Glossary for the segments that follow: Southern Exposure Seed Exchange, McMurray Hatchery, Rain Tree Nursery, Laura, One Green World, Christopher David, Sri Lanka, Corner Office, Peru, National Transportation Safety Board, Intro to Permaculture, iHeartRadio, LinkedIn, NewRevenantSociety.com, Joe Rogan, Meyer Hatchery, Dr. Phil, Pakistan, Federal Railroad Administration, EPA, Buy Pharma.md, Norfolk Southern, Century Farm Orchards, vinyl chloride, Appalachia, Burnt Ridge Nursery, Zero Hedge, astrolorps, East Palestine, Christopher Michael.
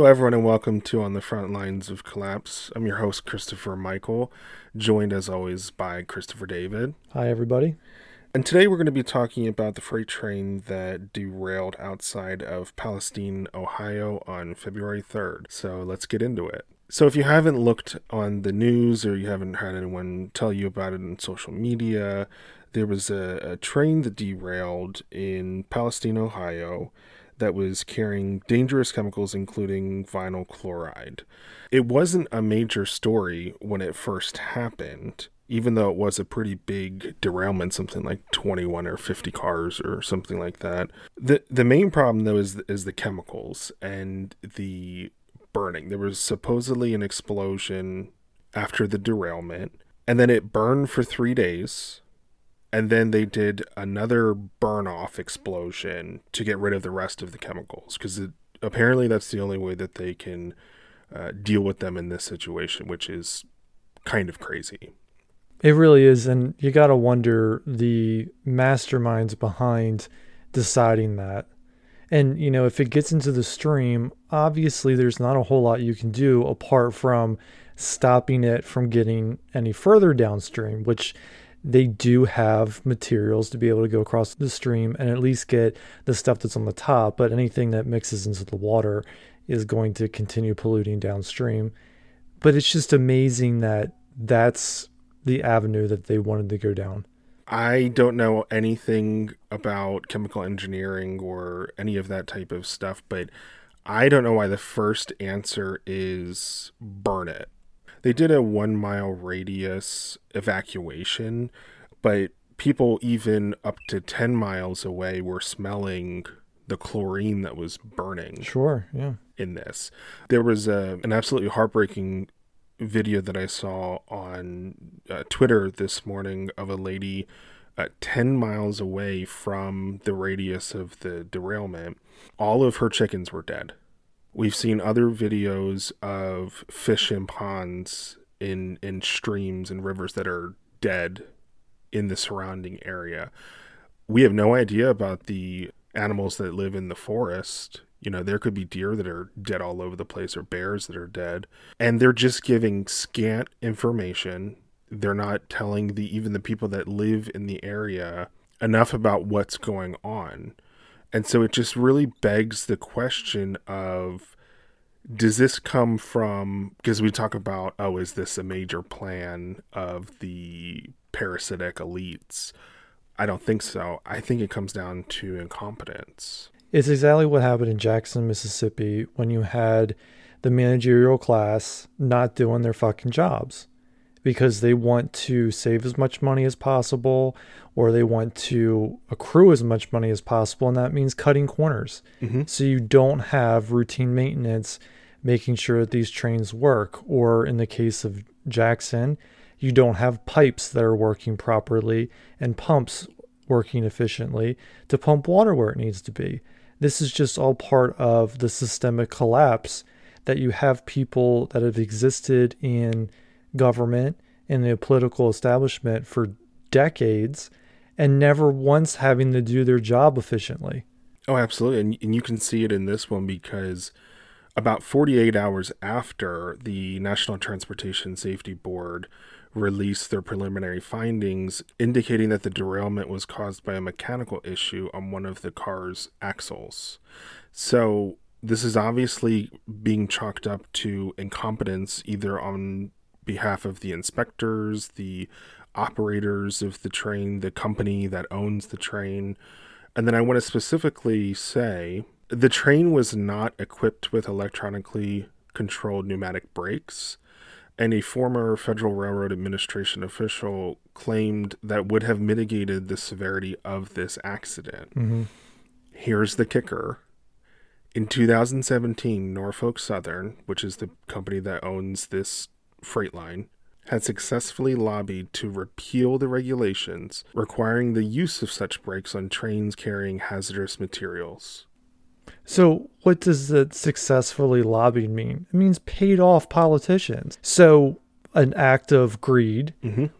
Hello, everyone, and welcome to On the Front Lines of Collapse. I'm your host, Christopher Michael, joined, as always, by Christopher David. Hi, everybody. And today we're going to be talking about the freight train that derailed outside of Palestine, Ohio on February 3rd. So let's get into it. So if you haven't looked on the news or you haven't had anyone tell you about it on social media, there was a train that derailed in Palestine, Ohio, that was carrying dangerous chemicals, including vinyl chloride. It wasn't a major story when it first happened, even though it was a pretty big derailment, something like 21 or 50 cars or something like that. The main problem, though, is the chemicals and the burning. There was supposedly an explosion after the derailment, and then it burned for 3 days. And then they did another burn-off explosion to get rid of the rest of the chemicals, because apparently that's the only way that they can deal with them in this situation, which is kind of crazy. It really is, and you got to wonder the masterminds behind deciding that. And, you know, if it gets into the stream, obviously there's not a whole lot you can do apart from stopping it from getting any further downstream, which they do have materials to be able to go across the stream and at least get the stuff that's on the top, but anything that mixes into the water is going to continue polluting downstream. But it's just amazing that that's the avenue that they wanted to go down. I don't know anything about chemical engineering or any of that type of stuff, but I don't know why the first answer is burn it. They did a 1 mile radius evacuation, but people even up to 10 miles away were smelling the chlorine that was burning. Sure, yeah. In this, there was an absolutely heartbreaking video that I saw on Twitter this morning of a lady 10 miles away from the radius of the derailment. All of her chickens were dead. We've seen other videos of fish in ponds in streams and rivers that are dead in the surrounding area. We have no idea about the animals that live in the forest. You know, there could be deer that are dead all over the place or bears that are dead. And they're just giving scant information. They're not telling even the people that live in the area enough about what's going on. And so it just really begs the question of, does this come from, because we talk about, is this a major plan of the parasitic elites? I don't think so. I think it comes down to incompetence. It's exactly what happened in Jackson, Mississippi, when you had the managerial class not doing their fucking jobs, because they want to save as much money as possible, or they want to accrue as much money as possible, and that means cutting corners. Mm-hmm. So you don't have routine maintenance, making sure that these trains work, or in the case of Jackson, you don't have pipes that are working properly and pumps working efficiently to pump water where it needs to be. This is just all part of the systemic collapse that you have people that have existed in government and the political establishment for decades and never once having to do their job efficiently. Oh, absolutely. And you can see it in this one, because about 48 hours after the National Transportation Safety Board released their preliminary findings indicating that the derailment was caused by a mechanical issue on one of the car's axles. So this is obviously being chalked up to incompetence, either on behalf of the inspectors, the operators of the train, the company that owns the train. And then I want to specifically say the train was not equipped with electronically controlled pneumatic brakes, and a former Federal Railroad Administration official claimed that would have mitigated the severity of this accident. Mm-hmm. Here's the kicker. In 2017, Norfolk Southern, which is the company that owns this freight line, had successfully lobbied to repeal the regulations requiring the use of such brakes on trains carrying hazardous materials. So what does that successfully lobbying mean? It means paid off politicians. So an act of greed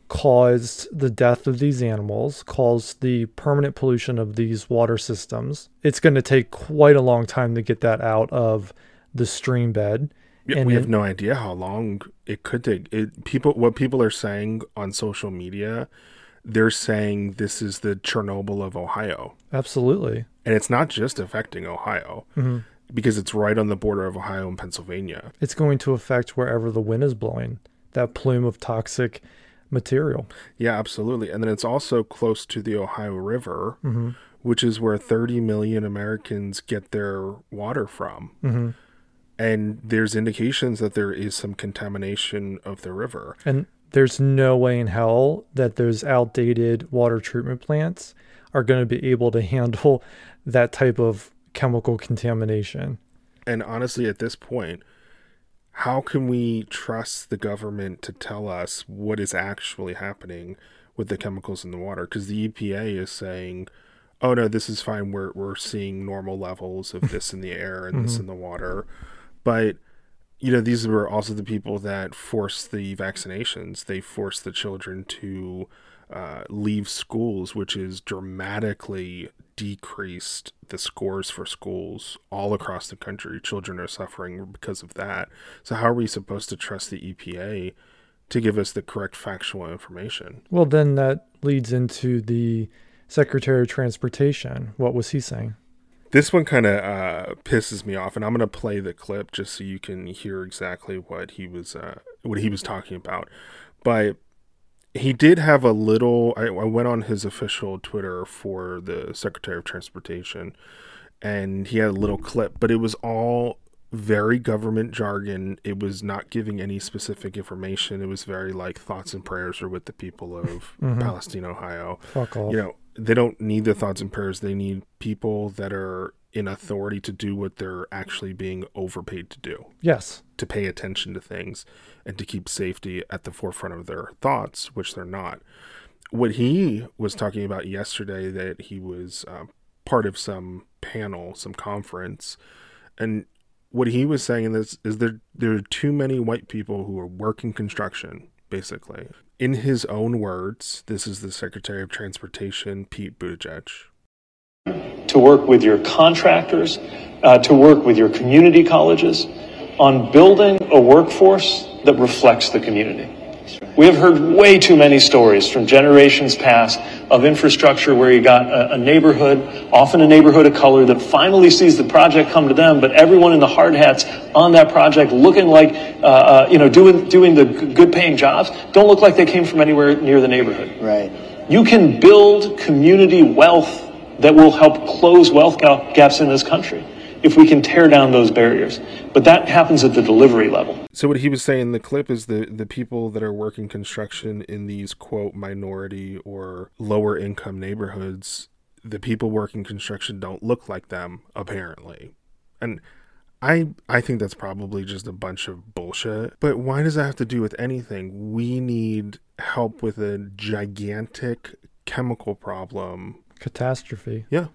caused the death of these animals, caused the permanent pollution of these water systems. It's going to take quite a long time to get that out of the stream bed. And we have no idea how long it could take. What people are saying on social media, they're saying this is the Chernobyl of Ohio. Absolutely. And it's not just affecting Ohio, mm-hmm. because it's right on the border of Ohio and Pennsylvania. It's going to affect wherever the wind is blowing, that plume of toxic material. Yeah, absolutely. And then it's also close to the Ohio River, mm-hmm. which is where 30 million Americans get their water from. Mm-hmm. And there's indications that there is some contamination of the river. And there's no way in hell that those outdated water treatment plants are going to be able to handle that type of chemical contamination. And honestly, at this point, how can we trust the government to tell us what is actually happening with the chemicals in the water? Because the EPA is saying, oh, no, this is fine. We're seeing normal levels of this in the air and mm-hmm. this in the water. But, you know, these were also the people that forced the vaccinations. They forced the children to leave schools, which has dramatically decreased the scores for schools all across the country. Children are suffering because of that. So how are we supposed to trust the EPA to give us the correct factual information? Well, then that leads into the Secretary of Transportation. What was he saying? This one kind of pisses me off, and I'm going to play the clip just so you can hear exactly what he was talking about. But he did have a little. I went on his official Twitter for the Secretary of Transportation, and he had a little clip, but it was all very government jargon. It was not giving any specific information. It was very like thoughts and prayers are with the people of mm-hmm. Palestine, Ohio. Fuck off. You know, they don't need the thoughts and prayers. They need people that are in authority to do what they're actually being overpaid to do. Yes. To pay attention to things and to keep safety at the forefront of their thoughts, which they're not. What he was talking about yesterday, that he was part of some panel, some conference, and what he was saying in this is there are too many white people who are working construction, basically. In his own words, this is the Secretary of Transportation, Pete Buttigieg. To work with your contractors, to work with your community colleges on building a workforce that reflects the community. We have heard way too many stories from generations past of infrastructure where you got a neighborhood, often a neighborhood of color, that finally sees the project come to them, but everyone in the hard hats on that project looking like, doing the good paying jobs, don't look like they came from anywhere near the neighborhood. Right. You can build community wealth that will help close wealth gaps in this country if we can tear down those barriers. But that happens at the delivery level. So what he was saying in the clip is the people that are working construction in these, quote, minority or lower income neighborhoods, the people working construction don't look like them, apparently. And I think that's probably just a bunch of bullshit. But why does that have to do with anything? We need help with a gigantic chemical problem. Catastrophe. Yeah.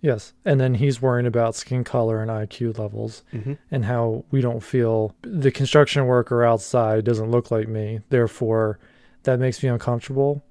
Yes. And then he's worrying about skin color and IQ levels mm-hmm. and how we don't feel the construction worker outside doesn't look like me. Therefore, that makes me uncomfortable.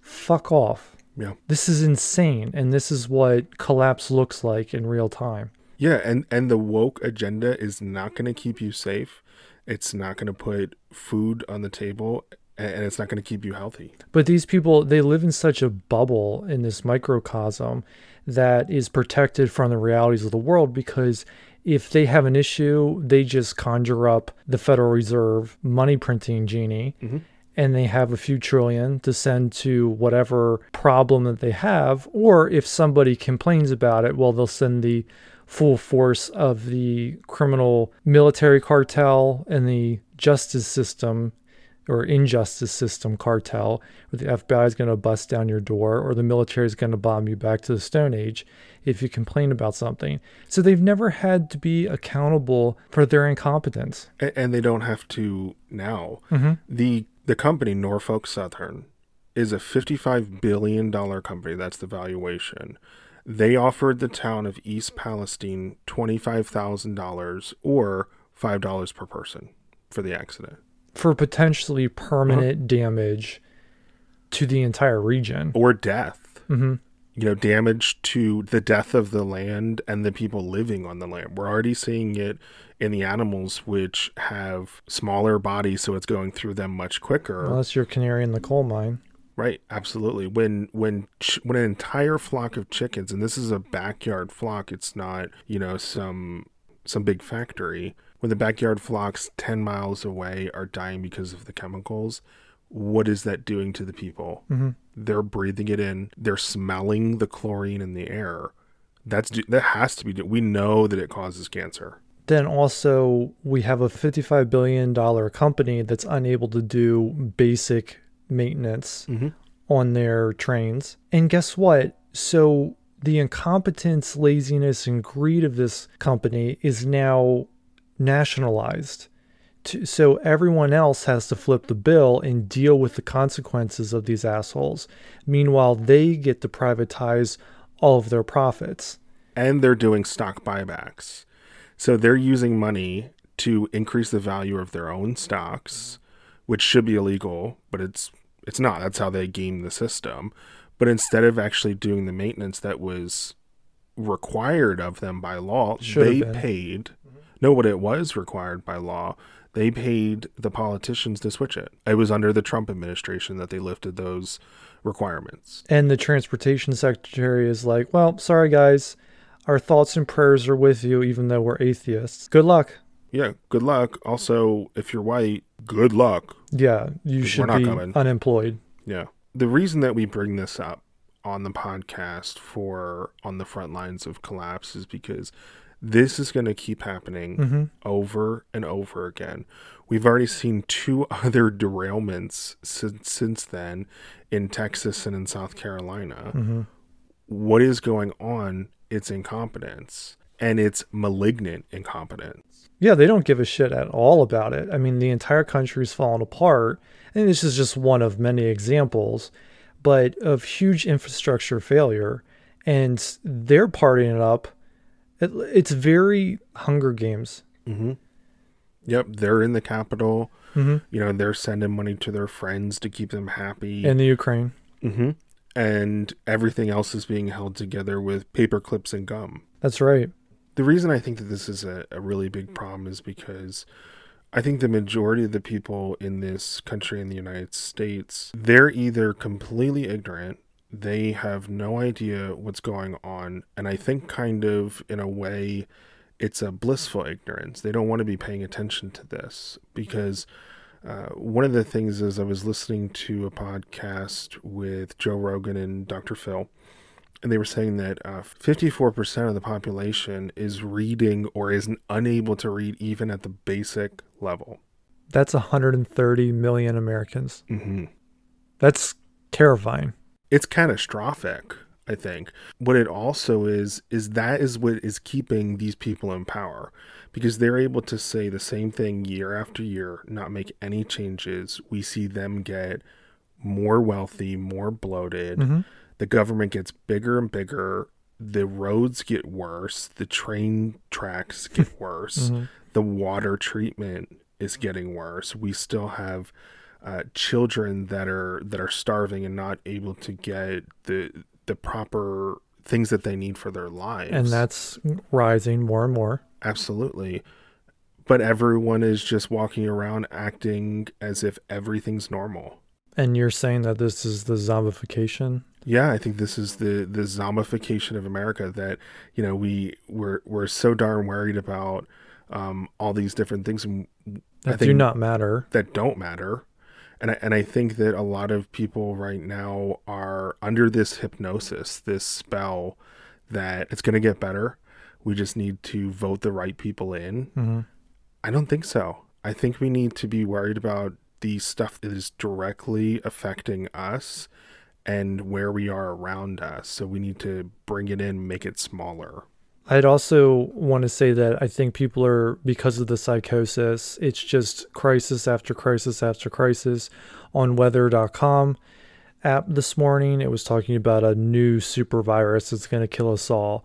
Fuck off. Yeah. This is insane. And this is what collapse looks like in real time. Yeah. And the woke agenda is not going to keep you safe. It's not going to put food on the table. And it's not going to keep you healthy. But these people, they live in such a bubble in this microcosm that is protected from the realities of the world, because if they have an issue, they just conjure up the Federal Reserve money printing genie, mm-hmm. and they have a few trillion to send to whatever problem that they have. Or if somebody complains about it, well, they'll send the full force of the criminal military cartel and the justice system or injustice system cartel, where the FBI is going to bust down your door or the military is going to bomb you back to the Stone Age if you complain about something. So they've never had to be accountable for their incompetence. And they don't have to now. Mm-hmm. The company, Norfolk Southern, is a $55 billion company. That's the valuation. They offered the town of East Palestine $25,000 or $5 per person for the accident. For potentially permanent damage to the entire region. Or death. Mm-hmm. damage to the death of the land and the people living on the land. We're already seeing it in the animals, which have smaller bodies, so it's going through them much quicker. Unless you're a canary in the coal mine. Right, absolutely. When an entire flock of chickens, and this is a backyard flock, it's not, some big factory. When the backyard flocks 10 miles away are dying because of the chemicals, what is that doing to the people? Mm-hmm. They're breathing it in. They're smelling the chlorine in the air. That has to be. We know that it causes cancer. Then also, we have a $55 billion company that's unable to do basic maintenance mm-hmm. on their trains. And guess what? So the incompetence, laziness, and greed of this company is now nationalized. So everyone else has to flip the bill and deal with the consequences of these assholes. Meanwhile, they get to privatize all of their profits. And they're doing stock buybacks. So they're using money to increase the value of their own stocks, which should be illegal, but it's not. That's how they game the system. But instead of actually doing the maintenance that was required of them by law, they paid. No, what it was required by law, they paid the politicians to switch it. It was under the Trump administration that they lifted those requirements. And the transportation secretary is like, well, sorry, guys. Our thoughts and prayers are with you, even though we're atheists. Good luck. Yeah, good luck. Also, if you're white, good luck. Yeah, you should be unemployed. Yeah. The reason that we bring this up on the podcast for On the Front Lines of Collapse is because this is going to keep happening mm-hmm. over and over again. We've already seen two other derailments since then in Texas and in South Carolina. Mm-hmm. What is going on? It's incompetence. And it's malignant incompetence. Yeah, they don't give a shit at all about it. I mean, the entire country's fallen apart. And this is just one of many examples, but of huge infrastructure failure. And they're partying it up. It's very Hunger Games. Mm-hmm. Yep, they're in the Capitol. Mm-hmm. They're sending money to their friends to keep them happy. In the Ukraine. Mm-hmm. And everything else is being held together with paper clips and gum. That's right. The reason I think that this is a really big problem is because I think the majority of the people in this country, in the United States, they're either completely ignorant, they have no idea what's going on, and I think kind of in a way it's a blissful ignorance. They don't want to be paying attention to this because one of the things is I was listening to a podcast with Joe Rogan and Dr. Phil. And they were saying that 54% of the population is reading or is unable to read even at the basic level. That's 130 million Americans. Mm-hmm. That's terrifying. It's catastrophic, I think. What it also is that is what is keeping these people in power. Because they're able to say the same thing year after year, not make any changes. We see them get more wealthy, more bloated. Mm-hmm. The government gets bigger and bigger. The roads get worse. The train tracks get worse. Mm-hmm. The water treatment is getting worse. We still have children that are starving and not able to get the proper things that they need for their lives. And that's rising more and more. Absolutely. But everyone is just walking around acting as if everything's normal. And you're saying that this is the zombification? Yeah, I think this is the zombification of America that, we're so darn worried about all these different things. That do not matter. That don't matter. And I think that a lot of people right now are under this hypnosis, this spell that it's going to get better. We just need to vote the right people in. Mm-hmm. I don't think so. I think we need to be worried about the stuff that is directly affecting us and where we are around us. So we need to bring it in, make it smaller. I'd also want to say that I think people are, because of the psychosis, it's just crisis after crisis after crisis. On weather.com app this morning, it was talking about a new super virus that's going to kill us all.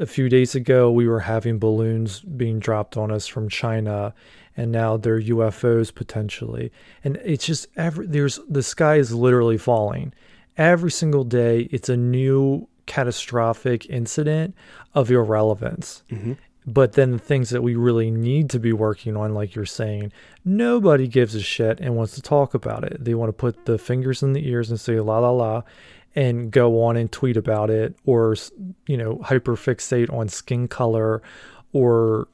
A few days ago, we were having balloons being dropped on us from China, and now they're UFOs potentially. And it's just the sky is literally falling. Every single day, it's a new catastrophic incident of irrelevance. Mm-hmm. But then the things that we really need to be working on, like you're saying, nobody gives a shit and wants to talk about it. They want to put the fingers in the ears and say la la la and go on and tweet about it, or, you know, hyperfixate on skin color or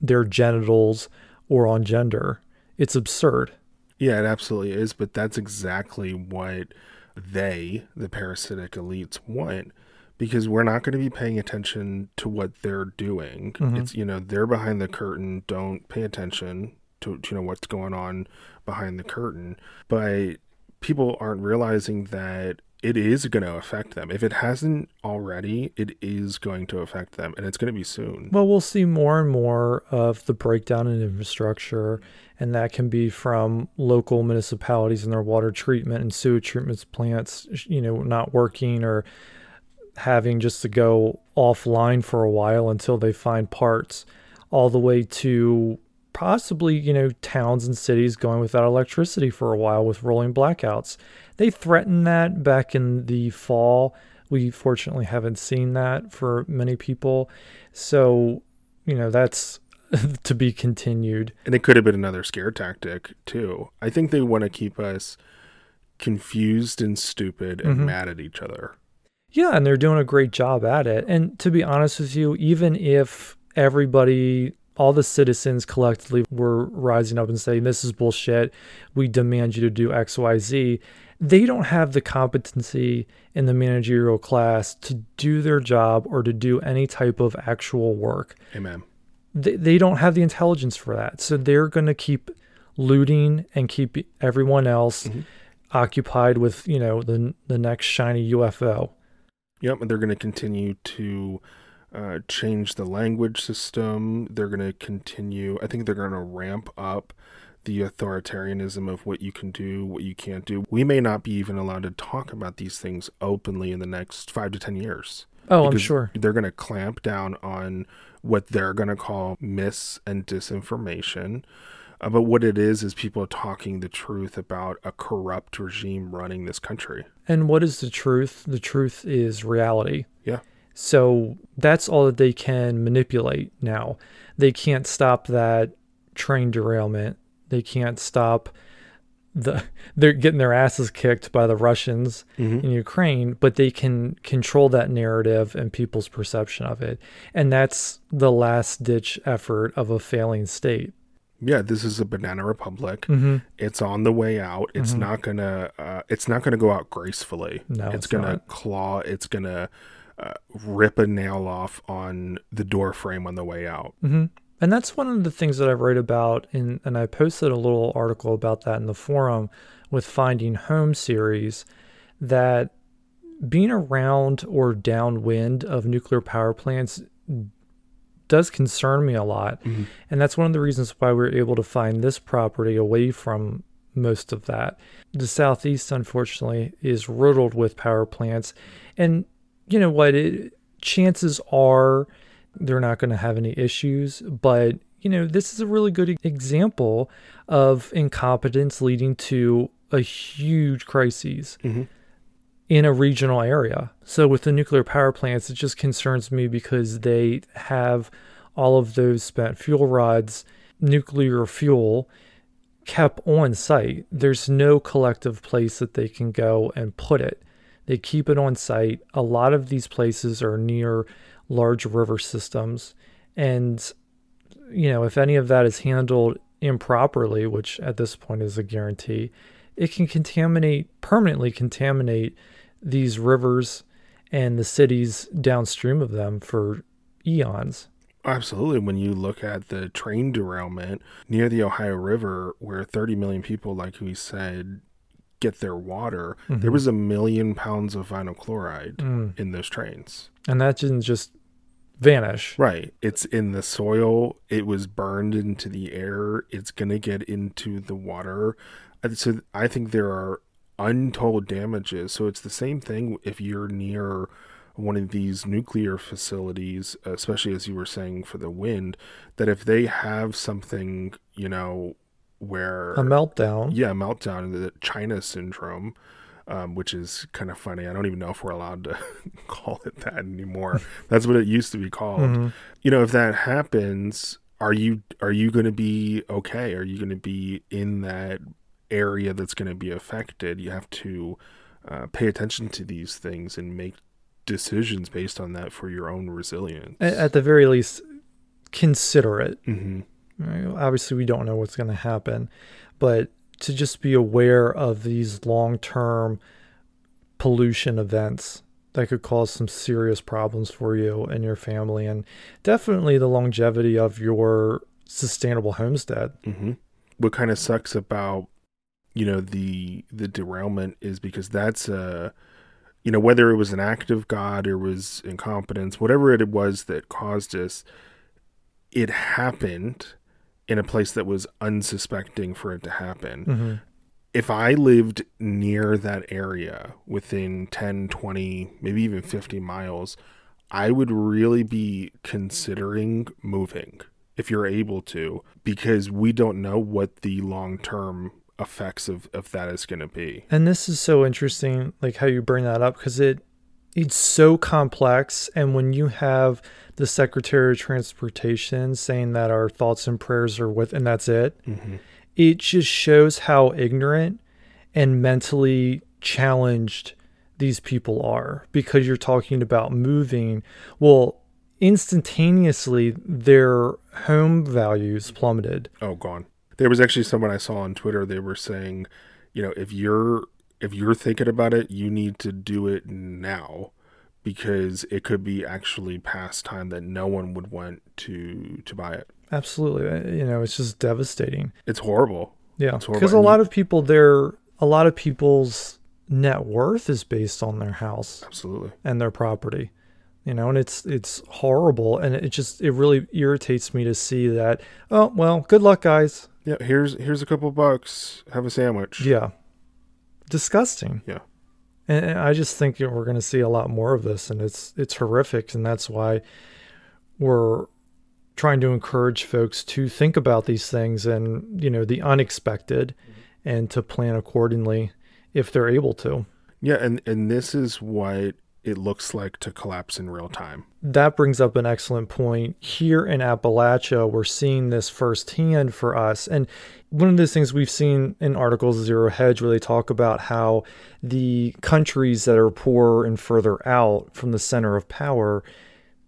their genitals or on gender. It's absurd. Yeah, it absolutely is. But that's exactly what they, the parasitic elites, want. Because we're not going to be paying attention to what they're doing. Mm-hmm. It's, you know, they're behind the curtain. Don't pay attention to, you know, what's going on behind the curtain. But people aren't realizing that it is going to affect them. If it hasn't already, it is going to affect them, and it's going to be soon. Well, we'll see more and more of the breakdown in infrastructure, and that can be from local municipalities and their water treatment and sewage treatment plants, you know, not working or having just to go offline for a while until they find parts, all the way to possibly, you know, towns and cities going without electricity for a while with rolling blackouts. They threatened that back in the fall. We fortunately haven't seen that for many people. So, you know, that's to be continued. And it could have been another scare tactic too. I think they want to keep us confused and stupid and mm-hmm. mad at each other. Yeah, and they're doing a great job at it. And to be honest with you, even if everybody, all the citizens collectively were rising up and saying, this is bullshit, we demand you to do X, Y, Z, they don't have the competency in the managerial class to do their job or to do any type of actual work. Amen. They don't have the intelligence for that. So they're going to keep looting and keep everyone else mm-hmm. occupied with, you know, the next shiny UFO. Yep, and they're going to continue to change the language system. They're going to continue, I think they're going to ramp up the authoritarianism of what you can do, what you can't do. We may not be even allowed to talk about these things openly in the next 5 to 10 years. Oh, I'm sure. They're going to clamp down on what they're going to call mis and disinformation. But what it is people talking the truth about a corrupt regime running this country. And what is the truth? The truth is reality. Yeah. So that's all that they can manipulate now. They can't stop that train derailment. They can't stop they're getting their asses kicked by the Russians mm-hmm. in Ukraine, but they can control that narrative and people's perception of it. And that's the last ditch effort of a failing state. Yeah, this is a banana republic. Mm-hmm. It's on the way out. It's mm-hmm. not gonna go out gracefully. No, it's gonna not. Claw. It's gonna rip a nail off on the door frame on the way out. Mm-hmm. And that's one of the things that I write about, and I posted a little article about that in the forum with Finding Home series. That being around or downwind of nuclear power plants does concern me a lot. Mm-hmm. And that's one of the reasons why we were able to find this property away from most of that. The Southeast, unfortunately, is riddled with power plants. And you know what? Chances are they're not going to have any issues. But, you know, this is a really good example of incompetence leading to a huge crisis. Mm-hmm. in a regional area. So with the nuclear power plants, it just concerns me because they have all of those spent fuel rods, nuclear fuel, kept on site. There's no collective place that they can go and put it. They keep it on site. A lot of these places are near large river systems. And, you know, if any of that is handled improperly, which at this point is a guarantee, it can permanently contaminate these rivers and the cities downstream of them for eons. Absolutely. When you look at the train derailment near the Ohio River, where 30 million people, like we said, get their water, mm-hmm. there was 1 million pounds of vinyl chloride in those trains. And that didn't just vanish. Right. It's in the soil. It was burned into the air. It's going to get into the water. So I think there are untold damages. So it's the same thing if you're near one of these nuclear facilities, especially as you were saying for the wind, that if they have something, you know, where a meltdown, China syndrome, which is kind of funny. I don't even know if we're allowed to call it that anymore. That's what it used to be called. Mm-hmm. You know, if that happens, are you going to be okay? Are you going to be in that area that's going to be affected? You have to pay attention to these things and make decisions based on that for your own resilience. At the very least, consider it. Mm-hmm. Obviously, we don't know what's going to happen, but to just be aware of these long-term pollution events that could cause some serious problems for you and your family, and definitely the longevity of your sustainable homestead. Mm-hmm. What kind of sucks about, you know, the derailment is because that's a, you know, whether it was an act of God or was incompetence, whatever it was that caused this, it happened in a place that was unsuspecting for it to happen. Mm-hmm. If I lived near that area within 10, 20, maybe even 50 miles, I would really be considering moving if you're able to, because we don't know what the long-term effects of that is going to be. And this is so interesting, like how you bring that up, because it's so complex. And when you have the Secretary of Transportation saying that our thoughts and prayers are with, and that's it, mm-hmm. It just shows how ignorant and mentally challenged these people are, because you're talking about moving. Well, instantaneously, their home values plummeted. Oh, gone. There was actually someone I saw on Twitter. They were saying, you know, if you're thinking about it, you need to do it now, because it could be actually past time that no one would want to buy it. Absolutely. You know, it's just devastating. It's horrible. Yeah. Because a lot of people's net worth is based on their house. Absolutely. And their property, you know, and it's horrible. And it really irritates me to see that. Oh, well, good luck, guys. Yeah. Here's a couple bucks. Have a sandwich. Yeah. Disgusting. Yeah. And I just think that we're going to see a lot more of this, and it's horrific. And that's why we're trying to encourage folks to think about these things and, you know, the unexpected, and to plan accordingly if they're able to. Yeah. And this is what it looks like to collapse in real time. That brings up an excellent point. Here in Appalachia, we're seeing this firsthand for us. And one of those things we've seen in articles, Zero Hedge, where they talk about how the countries that are poorer and further out from the center of power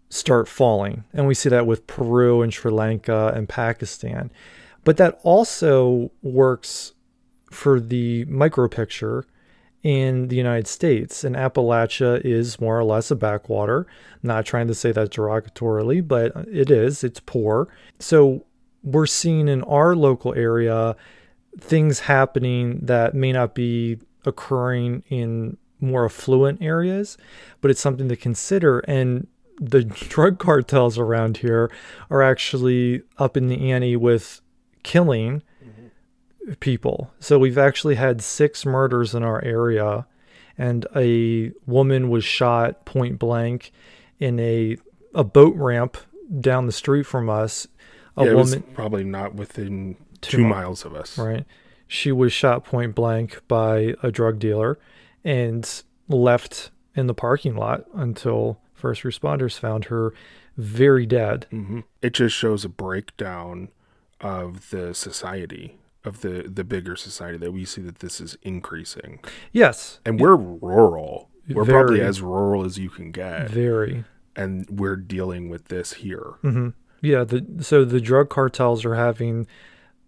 start falling. And we see that with Peru and Sri Lanka and Pakistan. But that also works for the micro picture in the United States, and Appalachia is more or less a backwater. I'm not trying to say that derogatorily, but it is. It's poor. So we're seeing in our local area things happening that may not be occurring in more affluent areas, but it's something to consider. And the drug cartels around here are actually up in the ante with killing people. So we've actually had 6 murders in our area, and a woman was shot point blank in a boat ramp down the street from us. Woman probably not within 2 miles of us. Right. She was shot point blank by a drug dealer and left in the parking lot until first responders found her very dead. Mm-hmm. It just shows a breakdown of the society, of the bigger society, that we see that this is increasing. Yes. And we're rural. We're very, probably as rural as you can get. Very. And we're dealing with this here. Mm-hmm. Yeah. So the drug cartels are having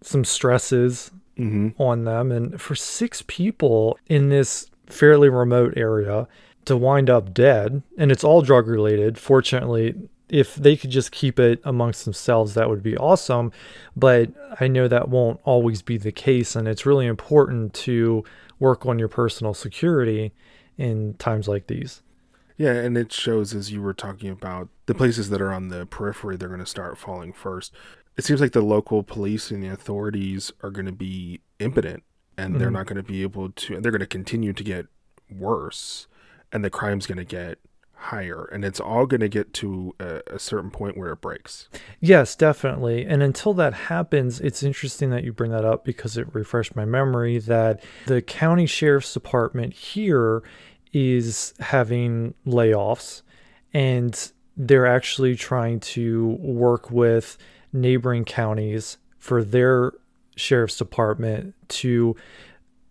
some stresses on them. And for 6 people in this fairly remote area to wind up dead, and it's all drug related, fortunately. If they could just keep it amongst themselves, that would be awesome. But I know that won't always be the case. And it's really important to work on your personal security in times like these. Yeah. And it shows, as you were talking about, the places that are on the periphery, they're going to start falling first. It seems like the local police and the authorities are going to be impotent, and they're not going to be able to, and they're going to continue to get worse, and the crime's going to get higher, and it's all going to get to a certain point where it breaks. Yes, definitely. And until that happens, it's interesting that you bring that up, because it refreshed my memory that the county sheriff's department here is having layoffs, and they're actually trying to work with neighboring counties for their sheriff's department to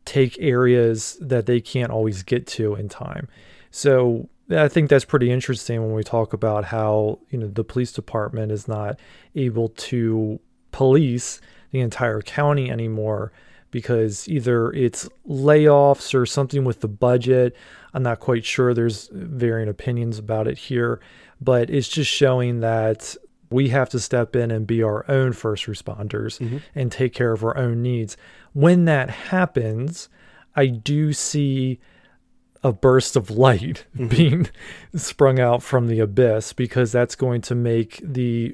take areas that they can't always get to in time. So I think that's pretty interesting when we talk about how, you know, the police department is not able to police the entire county anymore because either it's layoffs or something with the budget. I'm not quite sure. There's varying opinions about it here, but it's just showing that we have to step in and be our own first responders mm-hmm. and take care of our own needs. When that happens, I do see a burst of light mm-hmm. being sprung out from the abyss, because that's going to make the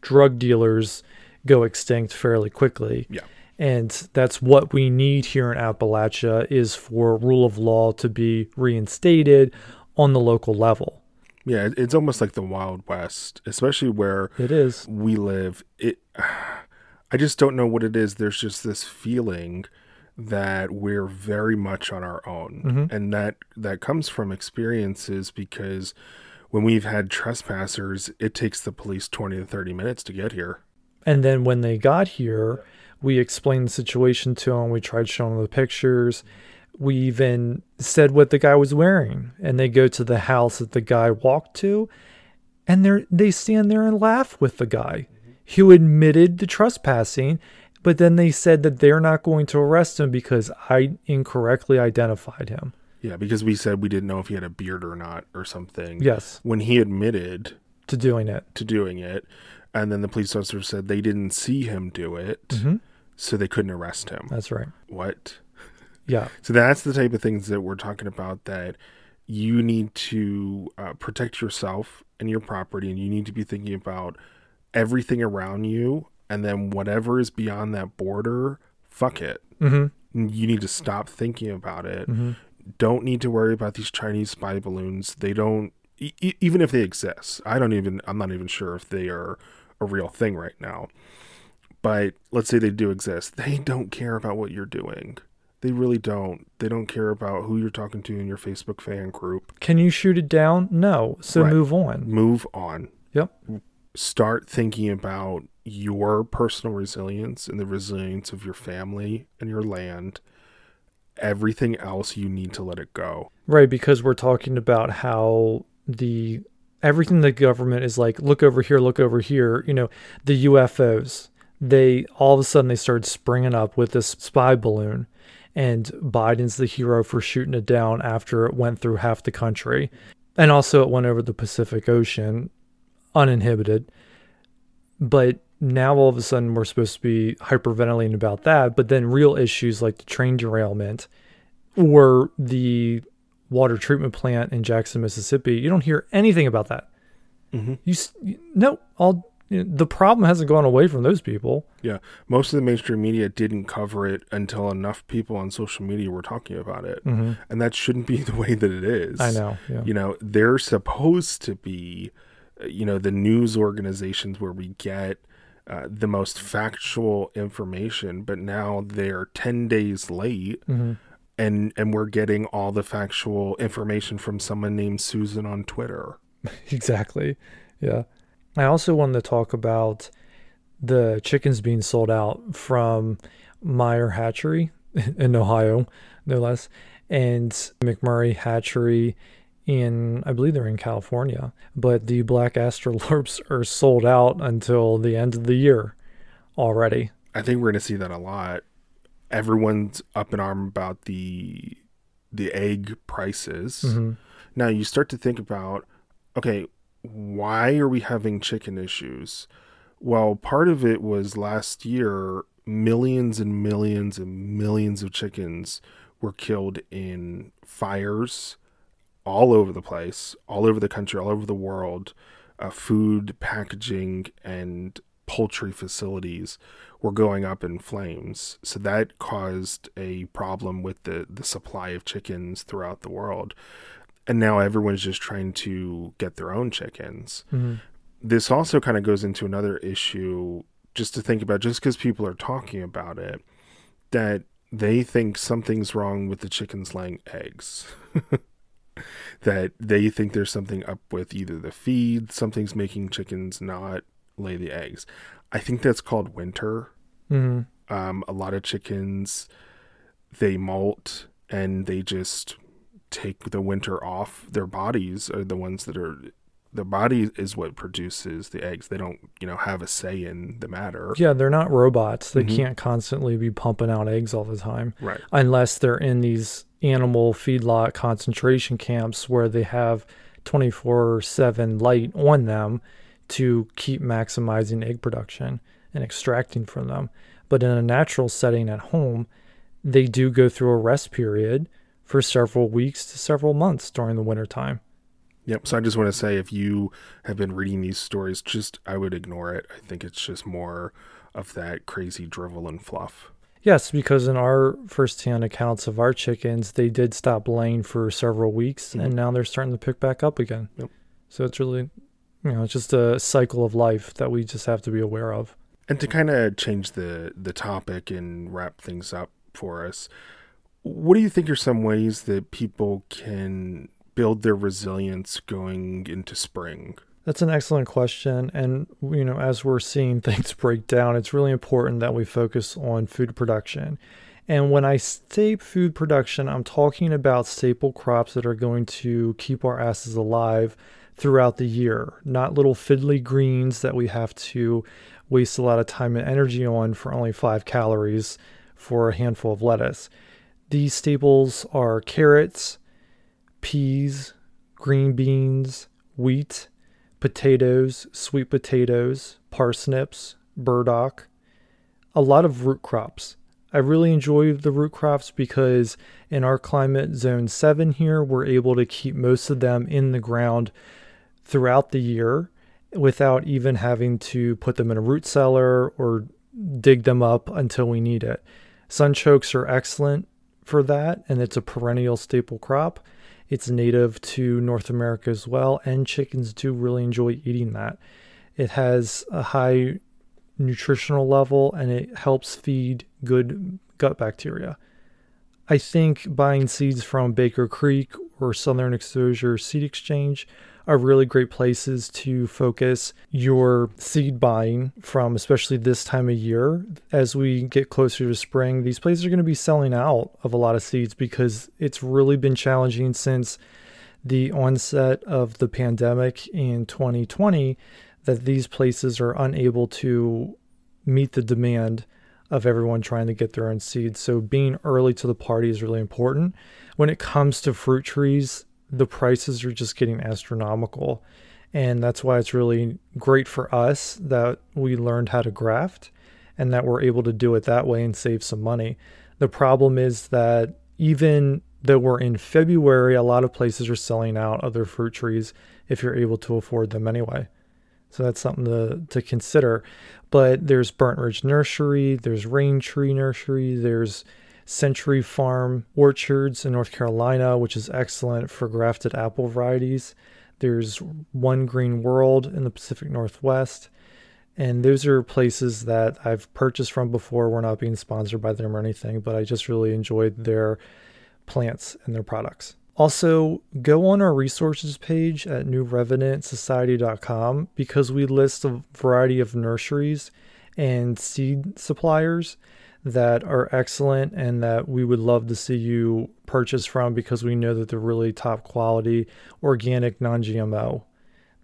drug dealers go extinct fairly quickly. Yeah. And that's what we need here in Appalachia, is for rule of law to be reinstated on the local level. Yeah. It's almost like the Wild West, especially where it is we live. I just don't know what it is. There's just this feeling that we're very much on our own. Mm-hmm. And that comes from experiences, because when we've had trespassers, it takes the police 20 to 30 minutes to get here. And then when they got here, we explained the situation to them. We tried showing them the pictures. We even said what the guy was wearing. And they go to the house that the guy walked to, and they stand there and laugh with the guy mm-hmm. who admitted to trespassing. But then they said that they're not going to arrest him because I incorrectly identified him. Yeah, because we said we didn't know if he had a beard or not or something. Yes. When he admitted to doing it. And then the police officer said they didn't see him do it, mm-hmm. so they couldn't arrest him. That's right. What? Yeah. So that's the type of things that we're talking about, that you need to protect yourself and your property, and you need to be thinking about everything around you. And then whatever is beyond that border, fuck it. Mm-hmm. You need to stop thinking about it. Mm-hmm. Don't need to worry about these Chinese spy balloons. They don't, even if they exist. I'm not even sure if they are a real thing right now. But let's say they do exist. They don't care about what you're doing. They really don't. They don't care about who you're talking to in your Facebook fan group. Can you shoot it down? No. So right. Move on. Yep. Start thinking about your personal resilience and the resilience of your family and your land. Everything else, you need to let it go. Right, because we're talking about how everything the government is like, look over here, you know, the UFOs, all of a sudden they started springing up with this spy balloon, and Biden's the hero for shooting it down after it went through half the country. And also it went over the Pacific Ocean uninhibited. But now all of a sudden we're supposed to be hyperventilating about that. But then real issues like the train derailment or the water treatment plant in Jackson, Mississippi, you don't hear anything about that. Mm-hmm. The problem hasn't gone away from those people. Yeah. Most of the mainstream media didn't cover it until enough people on social media were talking about it. Mm-hmm. And that shouldn't be the way that it is. I know. Yeah. You know, they're supposed to be, you know, the news organizations where we get the most factual information, but now they're 10 days late mm-hmm. and we're getting all the factual information from someone named Susan on Twitter. Exactly. Yeah. I also wanted to talk about the chickens being sold out from Meyer Hatchery in Ohio, no less, and McMurray Hatchery I believe they're in California, but the black astrolorps are sold out until the end of the year already. I think we're going to see that a lot. Everyone's up in arms about the egg prices. Mm-hmm. Now you start to think about, okay, why are we having chicken issues? Well, part of it was last year, millions and millions and millions of chickens were killed in fires all over the place, all over the country, all over the world. Food, packaging, and poultry facilities were going up in flames. So that caused a problem with the supply of chickens throughout the world. And now everyone's just trying to get their own chickens. Mm-hmm. This also kind of goes into another issue just to think about, just because people are talking about it, that they think something's wrong with the chickens laying eggs. That they think there's something up with either the feed, something's making chickens not lay the eggs. I think that's called winter. Mm-hmm. A lot of chickens, they molt and they just take the winter off. Their bodies are the ones that are, the body is what produces the eggs. They don't, you know, have a say in the matter. Yeah, they're not robots. They mm-hmm. can't constantly be pumping out eggs all the time. Right. Unless they're in these animal feedlot concentration camps where they have 24/7 light on them to keep maximizing egg production and extracting from them. But in a natural setting at home, they do go through a rest period for several weeks to several months during the wintertime. Yep. So I just want to say, if you have been reading these stories, just, I would ignore it. I think it's just more of that crazy drivel and fluff. Yes, because in our firsthand accounts of our chickens, they did stop laying for several weeks, mm-hmm. and now they're starting to pick back up again. Yep. So it's really, you know, it's just a cycle of life that we just have to be aware of. And to kind of change the topic and wrap things up for us, what do you think are some ways that people can build their resilience going into spring? That's an excellent question. And, you know, as we're seeing things break down, it's really important that we focus on food production. And when I say food production, I'm talking about staple crops that are going to keep our asses alive throughout the year, not little fiddly greens that we have to waste a lot of time and energy on for only 5 calories for a handful of lettuce. These staples are carrots, peas, green beans, wheat, potatoes, sweet potatoes, parsnips, burdock, a lot of root crops. I really enjoy the root crops because in our climate zone 7 here, we're able to keep most of them in the ground throughout the year without even having to put them in a root cellar or dig them up until we need it. Sunchokes are excellent for that, and it's a perennial staple crop. It's native to North America as well, and chickens do really enjoy eating that. It has a high nutritional level, and it helps feed good gut bacteria. I think buying seeds from Baker Creek or Southern Exposure Seed Exchange are really great places to focus your seed buying from, especially this time of year. As we get closer to spring, these places are going to be selling out of a lot of seeds because it's really been challenging since the onset of the pandemic in 2020 that these places are unable to meet the demand of everyone trying to get their own seeds. So being early to the party is really important. When it comes to fruit trees, the prices are just getting astronomical. And that's why it's really great for us that we learned how to graft and that we're able to do it that way and save some money. The problem is that even though we're in February, a lot of places are selling out other fruit trees if you're able to afford them anyway. So that's something to consider. But there's Burnt Ridge Nursery, there's Rain Tree Nursery, there's Century Farm Orchards in North Carolina, which is excellent for grafted apple varieties. There's One Green World in the Pacific Northwest. And those are places that I've purchased from before. We're not being sponsored by them or anything, but I just really enjoyed their plants and their products. Also, go on our resources page at NewRevenantSociety.com because we list a variety of nurseries and seed suppliers that are excellent and that we would love to see you purchase from because we know that they're really top quality, organic, non-GMO.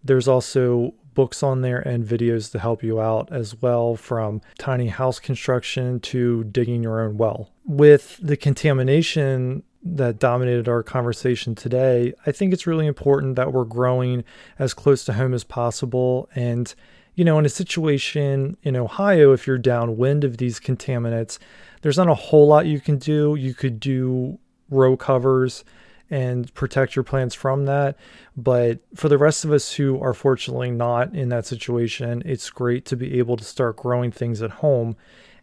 There's also books on there and videos to help you out as well, from tiny house construction to digging your own well. With the contamination that dominated our conversation today, I think it's really important that we're growing as close to home as possible. And you know, in a situation in Ohio, if you're downwind of these contaminants, there's not a whole lot you can do. You could do row covers and protect your plants from that. But for the rest of us who are fortunately not in that situation, it's great to be able to start growing things at home,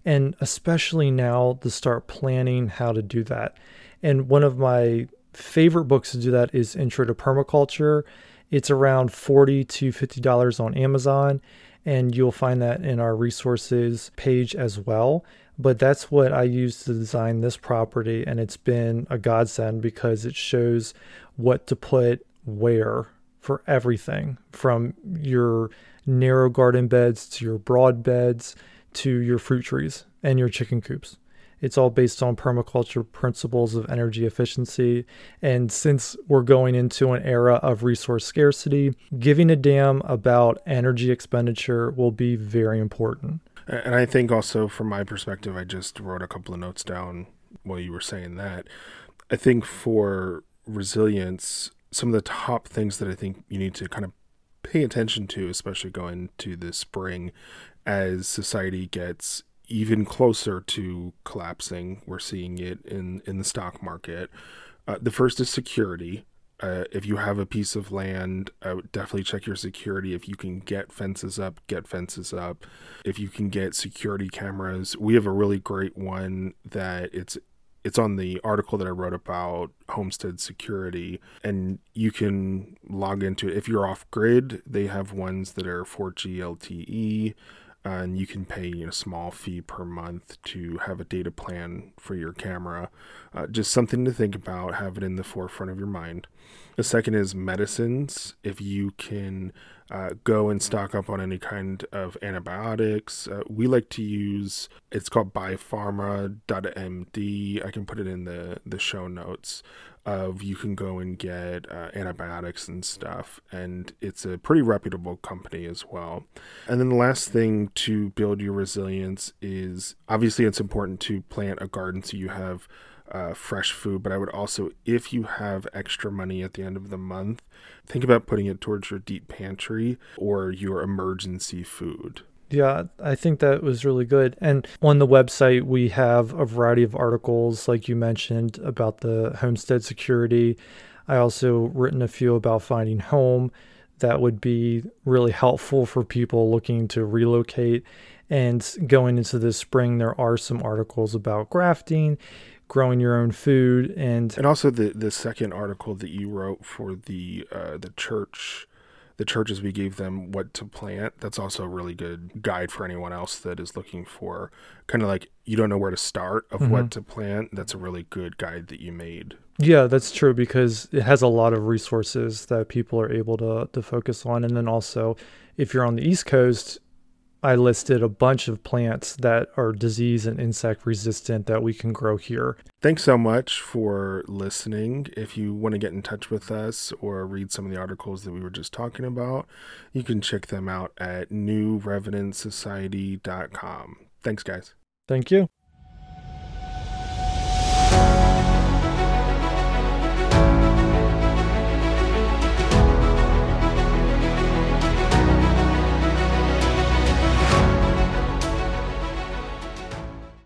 and especially now to start planning how to do that. And one of my favorite books to do that is Intro to Permaculture. It's around $40 to $50 on Amazon, and you'll find that in our resources page as well. But that's what I used to design this property, and it's been a godsend because it shows what to put where for everything, from your narrow garden beds to your broad beds to your fruit trees and your chicken coops. It's all based on permaculture principles of energy efficiency. And since we're going into an era of resource scarcity, giving a damn about energy expenditure will be very important. And I think also from my perspective, I just wrote a couple of notes down while you were saying that. I think for resilience, some of the top things that I think you need to kind of pay attention to, especially going to the spring as society gets even closer to collapsing. We're seeing it in the stock market. The first is security. If you have a piece of land, I would definitely check your security. If you can get fences up, get fences up. If you can get security cameras, we have a really great one that it's on the article that I wrote about homestead security, and you can log into it. If you're off grid, they have ones that are 4G LTE. And you can pay a small fee per month to have a data plan for your camera. Just something to think about, have it in the forefront of your mind. The second is medicines. If you can go and stock up on any kind of antibiotics, we like to use, it's called Buy Pharma.md. I can put it in the show notes. Of you can go and get antibiotics and stuff, and it's a pretty reputable company as well. And then the last thing to build your resilience is, obviously it's important to plant a garden so you have fresh food, but I would also, if you have extra money at the end of the month, think about putting it towards your deep pantry or your emergency food. Yeah, I think that was really good. And on the website, we have a variety of articles, like you mentioned, about the homestead security. I also written a few about finding home that would be really helpful for people looking to relocate. And going into this spring, there are some articles about grafting, growing your own food. And also the second article that you wrote for the church, the churches, we gave them what to plant. That's also a really good guide for anyone else that is looking for kind of like, you don't know where to start of what to plant. That's a really good guide that you made. Yeah, that's true, because it has a lot of resources that people are able to focus on. And then also, if you're on the East Coast, I listed a bunch of plants that are disease and insect resistant that we can grow here. Thanks so much for listening. If you want to get in touch with us or read some of the articles that we were just talking about, you can check them out at NewRevenantSociety.com. Thanks, guys. Thank you.